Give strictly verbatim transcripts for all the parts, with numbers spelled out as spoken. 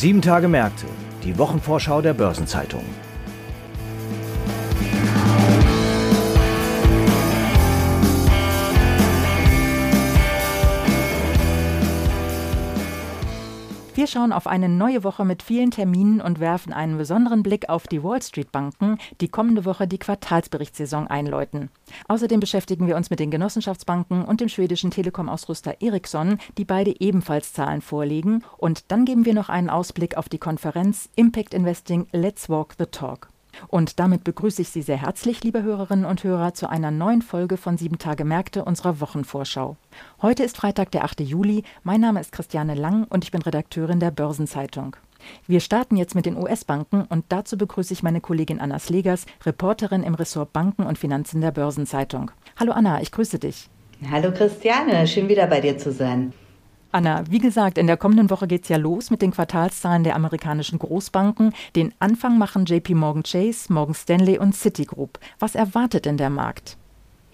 Sieben Tage Märkte, die Wochenvorschau der Börsenzeitung. Wir schauen auf eine neue Woche mit vielen Terminen und werfen einen besonderen Blick auf die Wall-Street-Banken, die kommende Woche die Quartalsberichtssaison einläuten. Außerdem beschäftigen wir uns mit den Genossenschaftsbanken und dem schwedischen Telekom-Ausrüster Ericsson, die beide ebenfalls Zahlen vorlegen. Und dann geben wir noch einen Ausblick auf die Konferenz Impact Investing – Let's Walk the Talk. Und damit begrüße ich Sie sehr herzlich, liebe Hörerinnen und Hörer, zu einer neuen Folge von Sieben Tage Märkte, unserer Wochenvorschau. Heute ist Freitag, der achte Juli. Mein Name ist Christiane Lang und ich bin Redakteurin der Börsenzeitung. Wir starten jetzt mit den U S-Banken und dazu begrüße ich meine Kollegin Anna Slegers, Reporterin im Ressort Banken und Finanzen der Börsenzeitung. Hallo Anna, ich grüße dich. Hallo Christiane, schön wieder bei dir zu sein. Anna, wie gesagt, in der kommenden Woche geht es ja los mit den Quartalszahlen der amerikanischen Großbanken. Den Anfang machen J P Morgan Chase, Morgan Stanley und Citigroup. Was erwartet denn der Markt?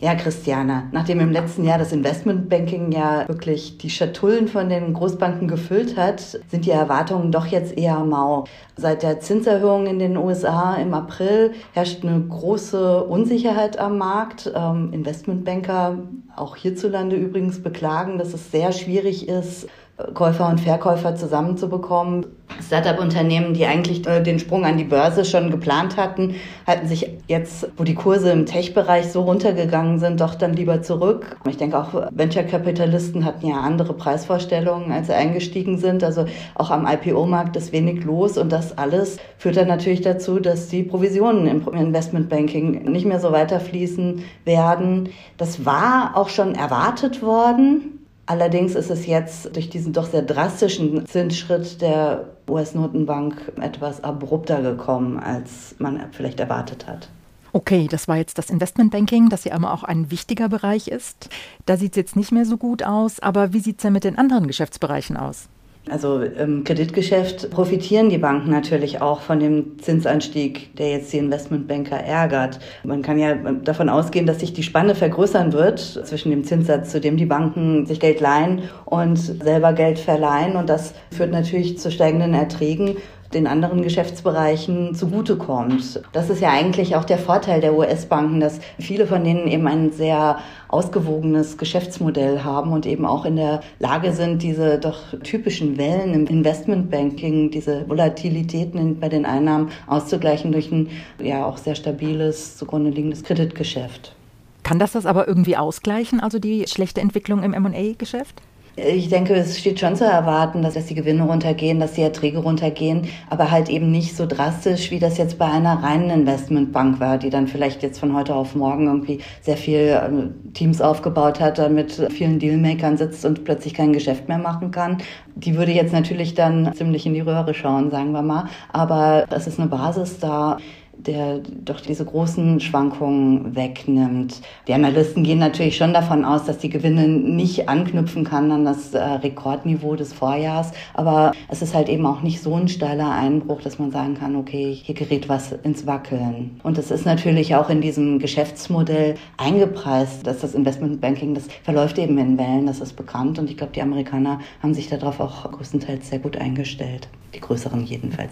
Ja, Christiane, nachdem im letzten Jahr das Investmentbanking ja wirklich die Schatullen von den Großbanken gefüllt hat, sind die Erwartungen doch jetzt eher mau. Seit der Zinserhöhung in den U S A im April herrscht eine große Unsicherheit am Markt. Ähm, Investmentbanker, auch hierzulande übrigens, beklagen, dass es sehr schwierig ist, Käufer und Verkäufer zusammenzubekommen. Startup-Unternehmen, die eigentlich den Sprung an die Börse schon geplant hatten, halten sich jetzt, wo die Kurse im Tech-Bereich so runtergegangen sind, doch dann lieber zurück. Ich denke auch, Venture-Kapitalisten hatten ja andere Preisvorstellungen, als sie eingestiegen sind. Also auch am I P O-Markt ist wenig los und das alles führt dann natürlich dazu, dass die Provisionen im Investmentbanking nicht mehr so weiterfließen werden. Das war auch schon erwartet worden. Allerdings ist es jetzt durch diesen doch sehr drastischen Zinsschritt der U S-Notenbank etwas abrupter gekommen, als man vielleicht erwartet hat. Okay, das war jetzt das Investmentbanking, das ja aber auch ein wichtiger Bereich ist. Da sieht es jetzt nicht mehr so gut aus, aber wie sieht es denn mit den anderen Geschäftsbereichen aus? Also im Kreditgeschäft profitieren die Banken natürlich auch von dem Zinsanstieg, der jetzt die Investmentbanker ärgert. Man kann ja davon ausgehen, dass sich die Spanne vergrößern wird zwischen dem Zinssatz, zu dem die Banken sich Geld leihen und selber Geld verleihen. Und das führt natürlich zu steigenden Erträgen, den anderen Geschäftsbereichen zugutekommt. Das ist ja eigentlich auch der Vorteil der U S-Banken, dass viele von denen eben ein sehr ausgewogenes Geschäftsmodell haben und eben auch in der Lage sind, diese doch typischen Wellen im Investmentbanking, diese Volatilitäten bei den Einnahmen auszugleichen durch ein ja auch sehr stabiles, zugrunde liegendes Kreditgeschäft. Kann das das aber irgendwie ausgleichen, also die schlechte Entwicklung im M und A-Geschäft? Ich denke, es steht schon zu erwarten, dass die Gewinne runtergehen, dass die Erträge runtergehen, aber halt eben nicht so drastisch, wie das jetzt bei einer reinen Investmentbank war, die dann vielleicht jetzt von heute auf morgen irgendwie sehr viel Teams aufgebaut hat, dann mit vielen Dealmakern sitzt und plötzlich kein Geschäft mehr machen kann. Die würde jetzt natürlich dann ziemlich in die Röhre schauen, sagen wir mal, aber es ist eine Basis da, der doch diese großen Schwankungen wegnimmt. Die Analysten gehen natürlich schon davon aus, dass die Gewinne nicht anknüpfen kann an das äh, Rekordniveau des Vorjahres. Aber es ist halt eben auch nicht so ein steiler Einbruch, dass man sagen kann, okay, hier gerät was ins Wackeln. Und das ist natürlich auch in diesem Geschäftsmodell eingepreist, dass das Investmentbanking, das verläuft eben in Wellen, das ist bekannt. Und ich glaube, die Amerikaner haben sich darauf auch größtenteils sehr gut eingestellt. Die größeren jedenfalls.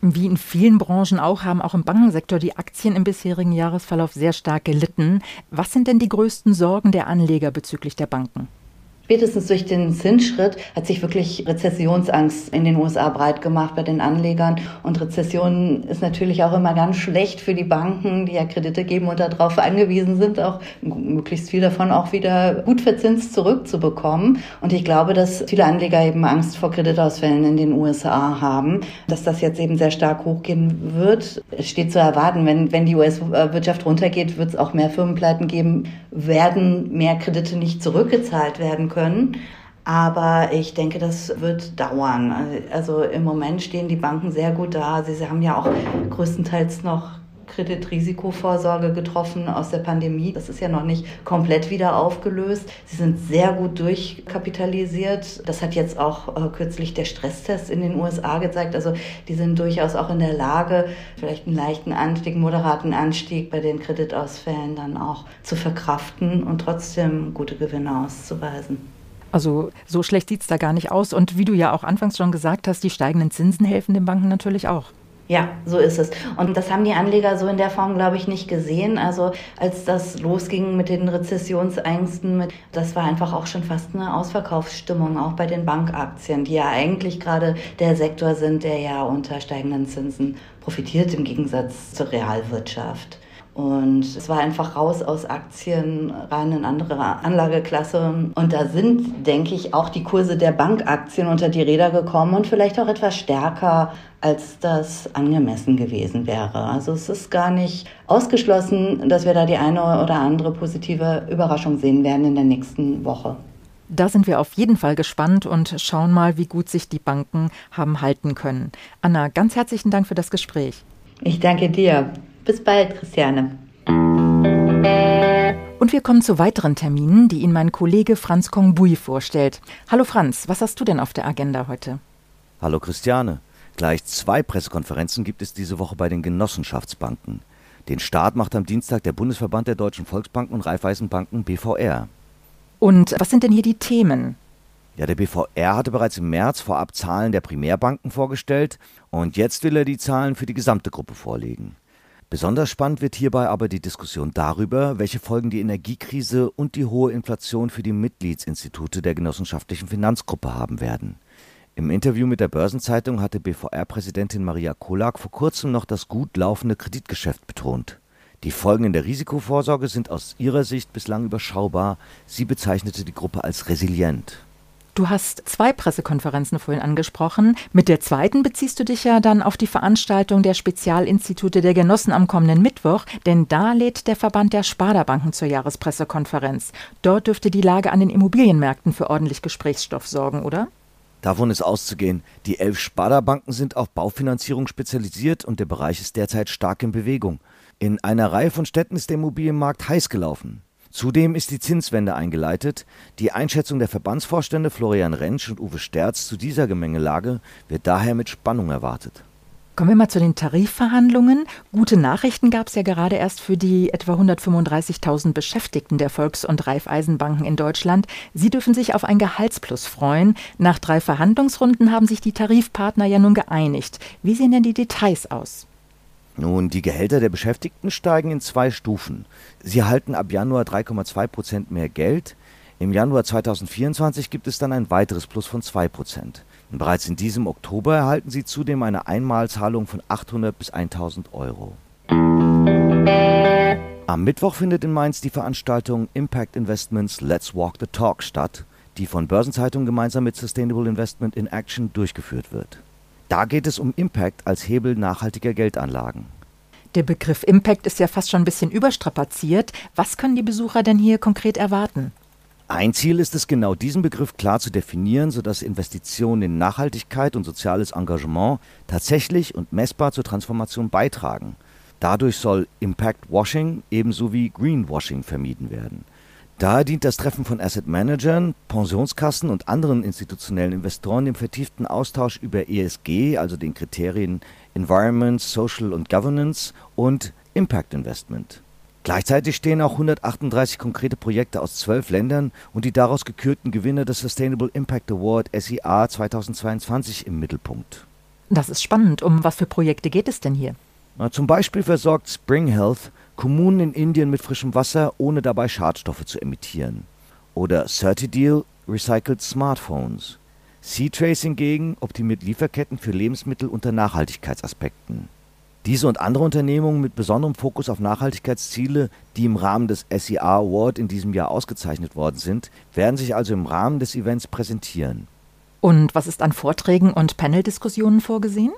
Wie in vielen Branchen auch, haben auch im Bankensektor die Aktien im bisherigen Jahresverlauf sehr stark gelitten. Was sind denn die größten Sorgen der Anleger bezüglich der Banken? Spätestens durch den Zinsschritt hat sich wirklich Rezessionsangst in den U S A breit gemacht bei den Anlegern. Und Rezession ist natürlich auch immer ganz schlecht für die Banken, die ja Kredite geben und darauf angewiesen sind, auch möglichst viel davon auch wieder gut verzinst zurückzubekommen. Und ich glaube, dass viele Anleger eben Angst vor Kreditausfällen in den U S A haben, dass das jetzt eben sehr stark hochgehen wird. Es steht zu erwarten, wenn, wenn die U S-Wirtschaft runtergeht, wird es auch mehr Firmenpleiten geben, werden mehr Kredite nicht zurückgezahlt werden können. Können. Aber ich denke, das wird dauern. Also im Moment stehen die Banken sehr gut da. Sie haben ja auch größtenteils noch Kreditrisikovorsorge getroffen aus der Pandemie. Das ist ja noch nicht komplett wieder aufgelöst. Sie sind sehr gut durchkapitalisiert. Das hat jetzt auch äh, kürzlich der Stresstest in den U S A gezeigt. Also die sind durchaus auch in der Lage, vielleicht einen leichten Anstieg, moderaten Anstieg bei den Kreditausfällen dann auch zu verkraften und trotzdem gute Gewinne auszuweisen. Also so schlecht sieht es da gar nicht aus. Und wie du ja auch anfangs schon gesagt hast, die steigenden Zinsen helfen den Banken natürlich auch. Ja, so ist es. Und das haben die Anleger so in der Form, glaube ich, nicht gesehen. Also als das losging mit den Rezessionsängsten, mit, das war einfach auch schon fast eine Ausverkaufsstimmung, auch bei den Bankaktien, die ja eigentlich gerade der Sektor sind, der ja unter steigenden Zinsen profitiert im Gegensatz zur Realwirtschaft. Und es war einfach raus aus Aktien, rein in andere Anlageklasse. Und da sind, denke ich, auch die Kurse der Bankaktien unter die Räder gekommen und vielleicht auch etwas stärker, als das angemessen gewesen wäre. Also es ist gar nicht ausgeschlossen, dass wir da die eine oder andere positive Überraschung sehen werden in der nächsten Woche. Da sind wir auf jeden Fall gespannt und schauen mal, wie gut sich die Banken haben halten können. Anna, ganz herzlichen Dank für das Gespräch. Ich danke dir. Bis bald, Christiane. Und wir kommen zu weiteren Terminen, die Ihnen mein Kollege Franz Kongbui vorstellt. Hallo Franz, was hast du denn auf der Agenda heute? Hallo Christiane. Gleich zwei Pressekonferenzen gibt es diese Woche bei den Genossenschaftsbanken. Den Start macht am Dienstag der Bundesverband der Deutschen Volksbanken und Raiffeisenbanken B V R. Und was sind denn hier die Themen? Ja, der B V R hatte bereits im März vorab Zahlen der Primärbanken vorgestellt und jetzt will er die Zahlen für die gesamte Gruppe vorlegen. Besonders spannend wird hierbei aber die Diskussion darüber, welche Folgen die Energiekrise und die hohe Inflation für die Mitgliedsinstitute der genossenschaftlichen Finanzgruppe haben werden. Im Interview mit der Börsenzeitung hatte B V R-Präsidentin Maria Kolak vor kurzem noch das gut laufende Kreditgeschäft betont. Die Folgen in der Risikovorsorge sind aus ihrer Sicht bislang überschaubar. Sie bezeichnete die Gruppe als resilient. Du hast zwei Pressekonferenzen vorhin angesprochen. Mit der zweiten beziehst du dich ja dann auf die Veranstaltung der Spezialinstitute der Genossen am kommenden Mittwoch, denn da lädt der Verband der Sparda-Banken zur Jahrespressekonferenz. Dort dürfte die Lage an den Immobilienmärkten für ordentlich Gesprächsstoff sorgen, oder? Davon ist auszugehen. Die elf Sparda-Banken sind auf Baufinanzierung spezialisiert und der Bereich ist derzeit stark in Bewegung. In einer Reihe von Städten ist der Immobilienmarkt heiß gelaufen. Zudem ist die Zinswende eingeleitet. Die Einschätzung der Verbandsvorstände Florian Rentsch und Uwe Sterz zu dieser Gemengelage wird daher mit Spannung erwartet. Kommen wir mal zu den Tarifverhandlungen. Gute Nachrichten gab es ja gerade erst für die etwa hundertfünfunddreißigtausend Beschäftigten der Volks- und Raiffeisenbanken in Deutschland. Sie dürfen sich auf ein Gehaltsplus freuen. Nach drei Verhandlungsrunden haben sich die Tarifpartner ja nun geeinigt. Wie sehen denn die Details aus? Nun, die Gehälter der Beschäftigten steigen in zwei Stufen. Sie erhalten ab Januar drei Komma zwei Prozent mehr Geld. Im Januar zweitausendvierundzwanzig gibt es dann ein weiteres Plus von zwei Prozent. Und bereits in diesem Oktober erhalten sie zudem eine Einmalzahlung von achthundert bis tausend Euro. Am Mittwoch findet in Mainz die Veranstaltung Impact Investments Let's Walk the Talk statt, die von Börsenzeitung gemeinsam mit Sustainable Investment in Action durchgeführt wird. Da geht es um Impact als Hebel nachhaltiger Geldanlagen. Der Begriff Impact ist ja fast schon ein bisschen überstrapaziert. Was können die Besucher denn hier konkret erwarten? Ein Ziel ist es, genau diesen Begriff klar zu definieren, sodass Investitionen in Nachhaltigkeit und soziales Engagement tatsächlich und messbar zur Transformation beitragen. Dadurch soll Impact-Washing ebenso wie Greenwashing vermieden werden. Daher dient das Treffen von Asset-Managern, Pensionskassen und anderen institutionellen Investoren dem vertieften Austausch über E S G, also den Kriterien Environment, Social und Governance und Impact Investment. Gleichzeitig stehen auch hundertachtunddreißig konkrete Projekte aus zwölf Ländern und die daraus gekürten Gewinner des Sustainable Impact Award S I A zweitausendzweiundzwanzig im Mittelpunkt. Das ist spannend. Um was für Projekte geht es denn hier? Na, zum Beispiel versorgt Spring Health Kommunen in Indien mit frischem Wasser, ohne dabei Schadstoffe zu emittieren. Oder CertiDeal recycelt Smartphones. SeaTrace hingegen optimiert Lieferketten für Lebensmittel unter Nachhaltigkeitsaspekten. Diese und andere Unternehmungen mit besonderem Fokus auf Nachhaltigkeitsziele, die im Rahmen des S E A Award in diesem Jahr ausgezeichnet worden sind, werden sich also im Rahmen des Events präsentieren. Und was ist an Vorträgen und Paneldiskussionen vorgesehen?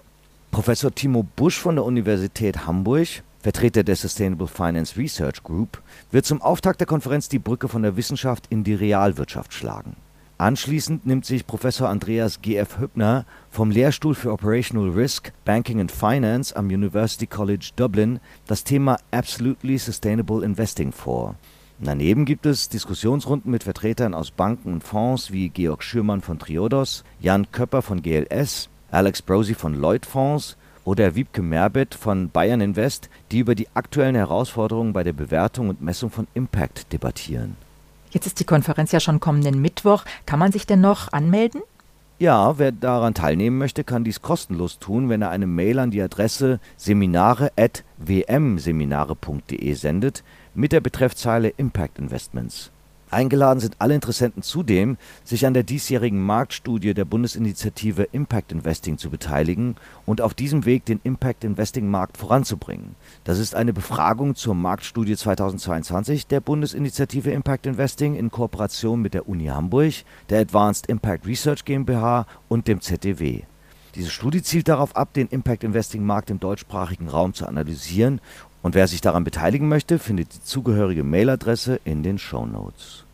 Professor Timo Busch von der Universität Hamburg, Vertreter der Sustainable Finance Research Group, wird zum Auftakt der Konferenz die Brücke von der Wissenschaft in die Realwirtschaft schlagen. Anschließend nimmt sich Professor Andreas G F Hübner vom Lehrstuhl für Operational Risk, Banking and Finance am University College Dublin das Thema Absolutely Sustainable Investing vor. Daneben gibt es Diskussionsrunden mit Vertretern aus Banken und Fonds wie Georg Schürmann von Triodos, Jan Köpper von G L S, Alex Brosi von Lloyd-Fonds oder Wiebke Merbet von Bayern Invest, die über die aktuellen Herausforderungen bei der Bewertung und Messung von Impact debattieren. Jetzt ist die Konferenz ja schon kommenden Mittwoch. Kann man sich denn noch anmelden? Ja, wer daran teilnehmen möchte, kann dies kostenlos tun, wenn er eine Mail an die Adresse seminare at w m seminare punkt d e sendet mit der Betreffzeile Impact Investments. Eingeladen sind alle Interessenten zudem, sich an der diesjährigen Marktstudie der Bundesinitiative Impact Investing zu beteiligen und auf diesem Weg den Impact Investing Markt voranzubringen. Das ist eine Befragung zur Marktstudie zweitausendzweiundzwanzig der Bundesinitiative Impact Investing in Kooperation mit der Uni Hamburg, der Advanced Impact Research GmbH und dem Z E W. Diese Studie zielt darauf ab, den Impact Investing Markt im deutschsprachigen Raum zu analysieren. Und wer sich daran beteiligen möchte, findet die zugehörige Mailadresse in den Shownotes.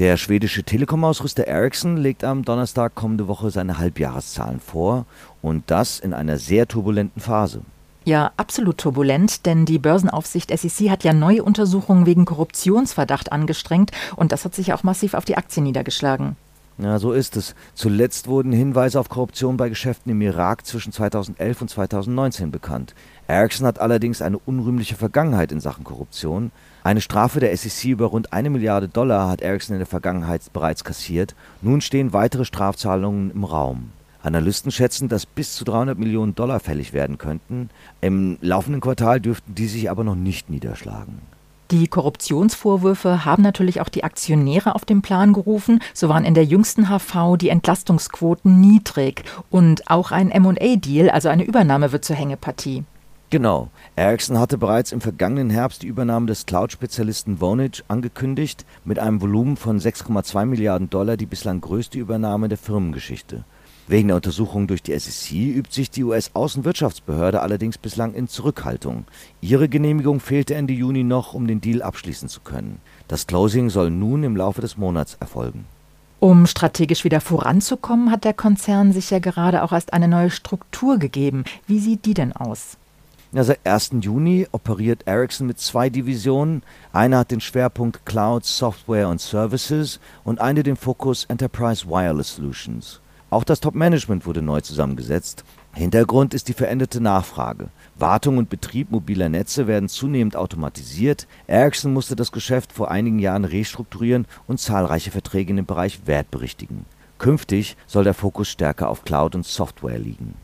Der schwedische Telekom-Ausrüster Ericsson legt am Donnerstag kommende Woche seine Halbjahreszahlen vor und das in einer sehr turbulenten Phase. Ja, absolut turbulent, denn die Börsenaufsicht S E C hat ja neue Untersuchungen wegen Korruptionsverdacht angestrengt und das hat sich auch massiv auf die Aktien niedergeschlagen. Ja, so ist es. Zuletzt wurden Hinweise auf Korruption bei Geschäften im Irak zwischen zweitausendelf und zweitausendneunzehn bekannt. Ericsson hat allerdings eine unrühmliche Vergangenheit in Sachen Korruption. Eine Strafe der S E C über rund eine Milliarde Dollar hat Ericsson in der Vergangenheit bereits kassiert. Nun stehen weitere Strafzahlungen im Raum. Analysten schätzen, dass bis zu dreihundert Millionen Dollar fällig werden könnten. Im laufenden Quartal dürften die sich aber noch nicht niederschlagen. Die Korruptionsvorwürfe haben natürlich auch die Aktionäre auf den Plan gerufen. So waren in der jüngsten H V die Entlastungsquoten niedrig. Und auch ein M und A Deal, also eine Übernahme, wird zur Hängepartie. Genau. Ericsson hatte bereits im vergangenen Herbst die Übernahme des Cloud-Spezialisten Vonage angekündigt, mit einem Volumen von sechs Komma zwei Milliarden Dollar, die bislang größte Übernahme der Firmengeschichte. Wegen der Untersuchung durch die S E C übt sich die U S-Außenwirtschaftsbehörde allerdings bislang in Zurückhaltung. Ihre Genehmigung fehlte Ende Juni noch, um den Deal abschließen zu können. Das Closing soll nun im Laufe des Monats erfolgen. Um strategisch wieder voranzukommen, hat der Konzern sich ja gerade auch erst eine neue Struktur gegeben. Wie sieht die denn aus? Ja, seit ersten Juni operiert Ericsson mit zwei Divisionen. Eine hat den Schwerpunkt Cloud, Software und Services und eine den Fokus Enterprise Wireless Solutions. Auch das Top-Management wurde neu zusammengesetzt. Hintergrund ist die veränderte Nachfrage. Wartung und Betrieb mobiler Netze werden zunehmend automatisiert. Ericsson musste das Geschäft vor einigen Jahren restrukturieren und zahlreiche Verträge in dem Bereich wertberichtigen. Künftig soll der Fokus stärker auf Cloud und Software liegen.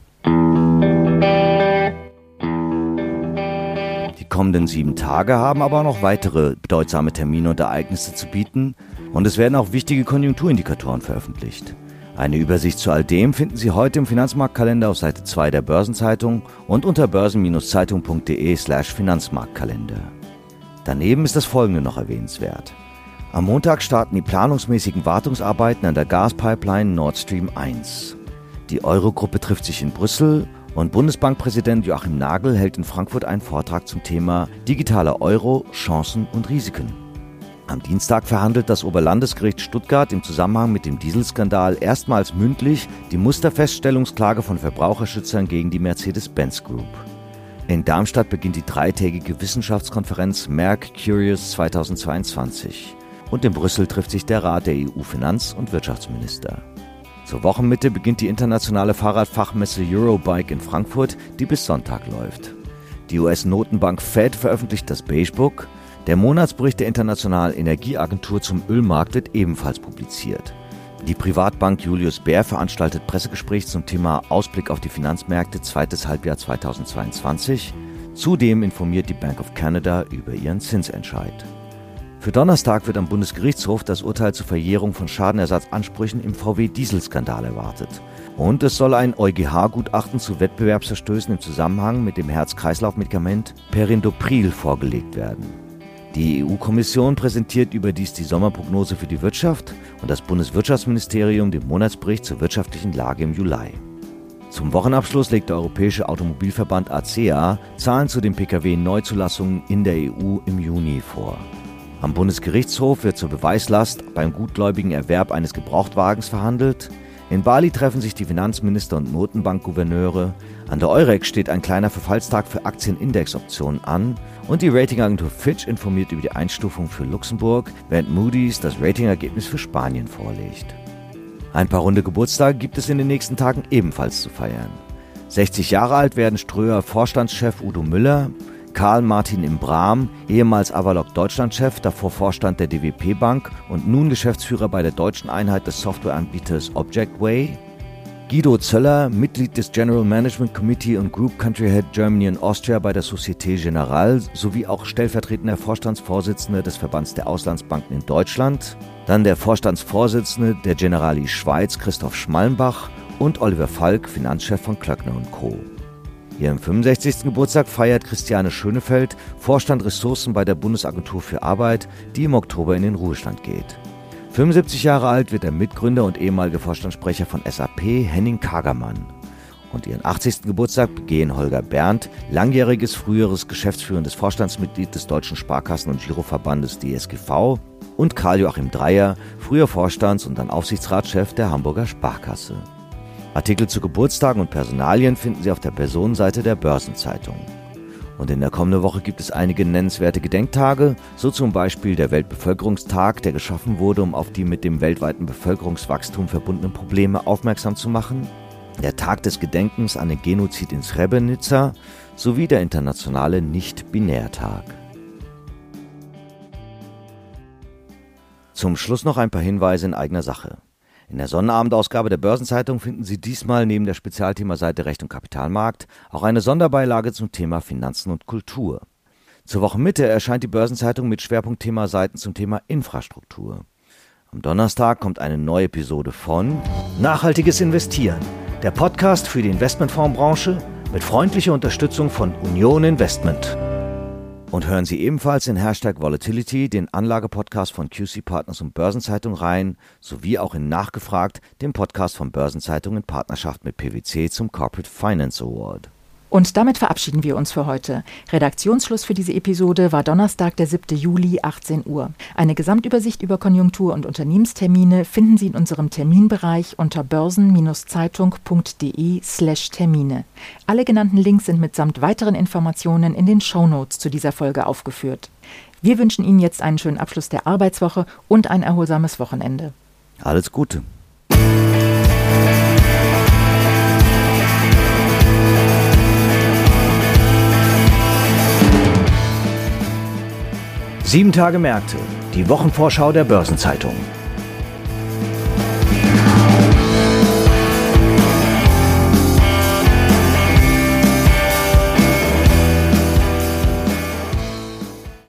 Die kommenden sieben Tage haben aber noch weitere bedeutsame Termine und Ereignisse zu bieten und es werden auch wichtige Konjunkturindikatoren veröffentlicht. Eine Übersicht zu all dem finden Sie heute im Finanzmarktkalender auf Seite zwei der Börsenzeitung und unter börsen-zeitung.de slash Finanzmarktkalender. Daneben ist das Folgende noch erwähnenswert. Am Montag starten die planungsmäßigen Wartungsarbeiten an der Gaspipeline Nord Stream eins. Die Eurogruppe trifft sich in Brüssel und Bundesbankpräsident Joachim Nagel hält in Frankfurt einen Vortrag zum Thema digitaler Euro, Chancen und Risiken. Am Dienstag verhandelt das Oberlandesgericht Stuttgart im Zusammenhang mit dem Dieselskandal erstmals mündlich die Musterfeststellungsklage von Verbraucherschützern gegen die Mercedes-Benz Group. In Darmstadt beginnt die dreitägige Wissenschaftskonferenz Merck Curious zweitausendzweiundzwanzig. Und in Brüssel trifft sich der Rat der E U-Finanz- und Wirtschaftsminister. Zur Wochenmitte beginnt die internationale Fahrradfachmesse Eurobike in Frankfurt, die bis Sonntag läuft. Die U S-Notenbank Fed veröffentlicht das Beige Book. Der Monatsbericht der Internationalen Energieagentur zum Ölmarkt wird ebenfalls publiziert. Die Privatbank Julius Baer veranstaltet Pressegespräch zum Thema Ausblick auf die Finanzmärkte zweites Halbjahr zweitausendzweiundzwanzig. Zudem informiert die Bank of Canada über ihren Zinsentscheid. Für Donnerstag wird am Bundesgerichtshof das Urteil zur Verjährung von Schadenersatzansprüchen im V W-Dieselskandal erwartet. Und es soll ein E u G H Gutachten zu Wettbewerbsverstößen im Zusammenhang mit dem Herz-Kreislauf-Medikament Perindopril vorgelegt werden. Die E U-Kommission präsentiert überdies die Sommerprognose für die Wirtschaft und das Bundeswirtschaftsministerium den Monatsbericht zur wirtschaftlichen Lage im Juli. Zum Wochenabschluss legt der Europäische Automobilverband A C E A Zahlen zu den P K W-Neuzulassungen in der E U im Juni vor. Am Bundesgerichtshof wird zur Beweislast beim gutgläubigen Erwerb eines Gebrauchtwagens verhandelt. In Bali treffen sich die Finanzminister und Notenbankgouverneure. An der Eurex steht ein kleiner Verfallstag für Aktienindexoptionen an und die Ratingagentur Fitch informiert über die Einstufung für Luxemburg, während Moody's das Ratingergebnis für Spanien vorlegt. Ein paar runde Geburtstage gibt es in den nächsten Tagen ebenfalls zu feiern. sechzig Jahre alt werden Ströer Vorstandschef Udo Müller, Karl Martin im Brahm, ehemals Avaloq Deutschland-Chef, davor Vorstand der D W P Bank und nun Geschäftsführer bei der deutschen Einheit des Softwareanbieters Objectway. Guido Zöller, Mitglied des General Management Committee und Group Country Head Germany and Austria bei der Société Générale sowie auch stellvertretender Vorstandsvorsitzender des Verbands der Auslandsbanken in Deutschland, dann der Vorstandsvorsitzende der Generali Schweiz Christoph Schmallenbach und Oliver Falk, Finanzchef von Klöckner und Co. Ihren fünfundsechzigsten Geburtstag feiert Christiane Schönefeld, Vorstand Ressourcen bei der Bundesagentur für Arbeit, die im Oktober in den Ruhestand geht. fünfundsiebzig Jahre alt wird der Mitgründer und ehemalige Vorstandssprecher von S A P, Henning Kagermann. Und ihren achtzigsten Geburtstag begehen Holger Berndt, langjähriges früheres geschäftsführendes Vorstandsmitglied des Deutschen Sparkassen- und Giroverbandes D S G V und Karl-Joachim Dreyer, früher Vorstands- und dann Aufsichtsratschef der Hamburger Sparkasse. Artikel zu Geburtstagen und Personalien finden Sie auf der Personenseite der Börsenzeitung. Und in der kommenden Woche gibt es einige nennenswerte Gedenktage, so zum Beispiel der Weltbevölkerungstag, der geschaffen wurde, um auf die mit dem weltweiten Bevölkerungswachstum verbundenen Probleme aufmerksam zu machen, der Tag des Gedenkens an den Genozid in Srebrenica sowie der internationale Nicht-Binärtag. Zum Schluss noch ein paar Hinweise in eigener Sache. In der Sonnabendausgabe der Börsenzeitung finden Sie diesmal neben der Spezialthemaseite Recht und Kapitalmarkt auch eine Sonderbeilage zum Thema Finanzen und Kultur. Zur Wochenmitte erscheint die Börsenzeitung mit Schwerpunktthema Seiten zum Thema Infrastruktur. Am Donnerstag kommt eine neue Episode von Nachhaltiges Investieren, der Podcast für die Investmentfondsbranche mit freundlicher Unterstützung von Union Investment. Und hören Sie ebenfalls den Hashtag Volatility, den Anlagepodcast von Q C Partners und Börsenzeitung rein, sowie auch in Nachgefragt, dem Podcast von Börsenzeitung in Partnerschaft mit P W C zum Corporate Finance Award. Und damit verabschieden wir uns für heute. Redaktionsschluss für diese Episode war Donnerstag, der siebten Juli, achtzehn Uhr. Eine Gesamtübersicht über Konjunktur- und Unternehmenstermine finden Sie in unserem Terminbereich unter börsen-zeitung.de slash Termine. Alle genannten Links sind mitsamt weiteren Informationen in den Shownotes zu dieser Folge aufgeführt. Wir wünschen Ihnen jetzt einen schönen Abschluss der Arbeitswoche und ein erholsames Wochenende. Alles Gute. Sieben Tage Märkte, die Wochenvorschau der Börsenzeitung.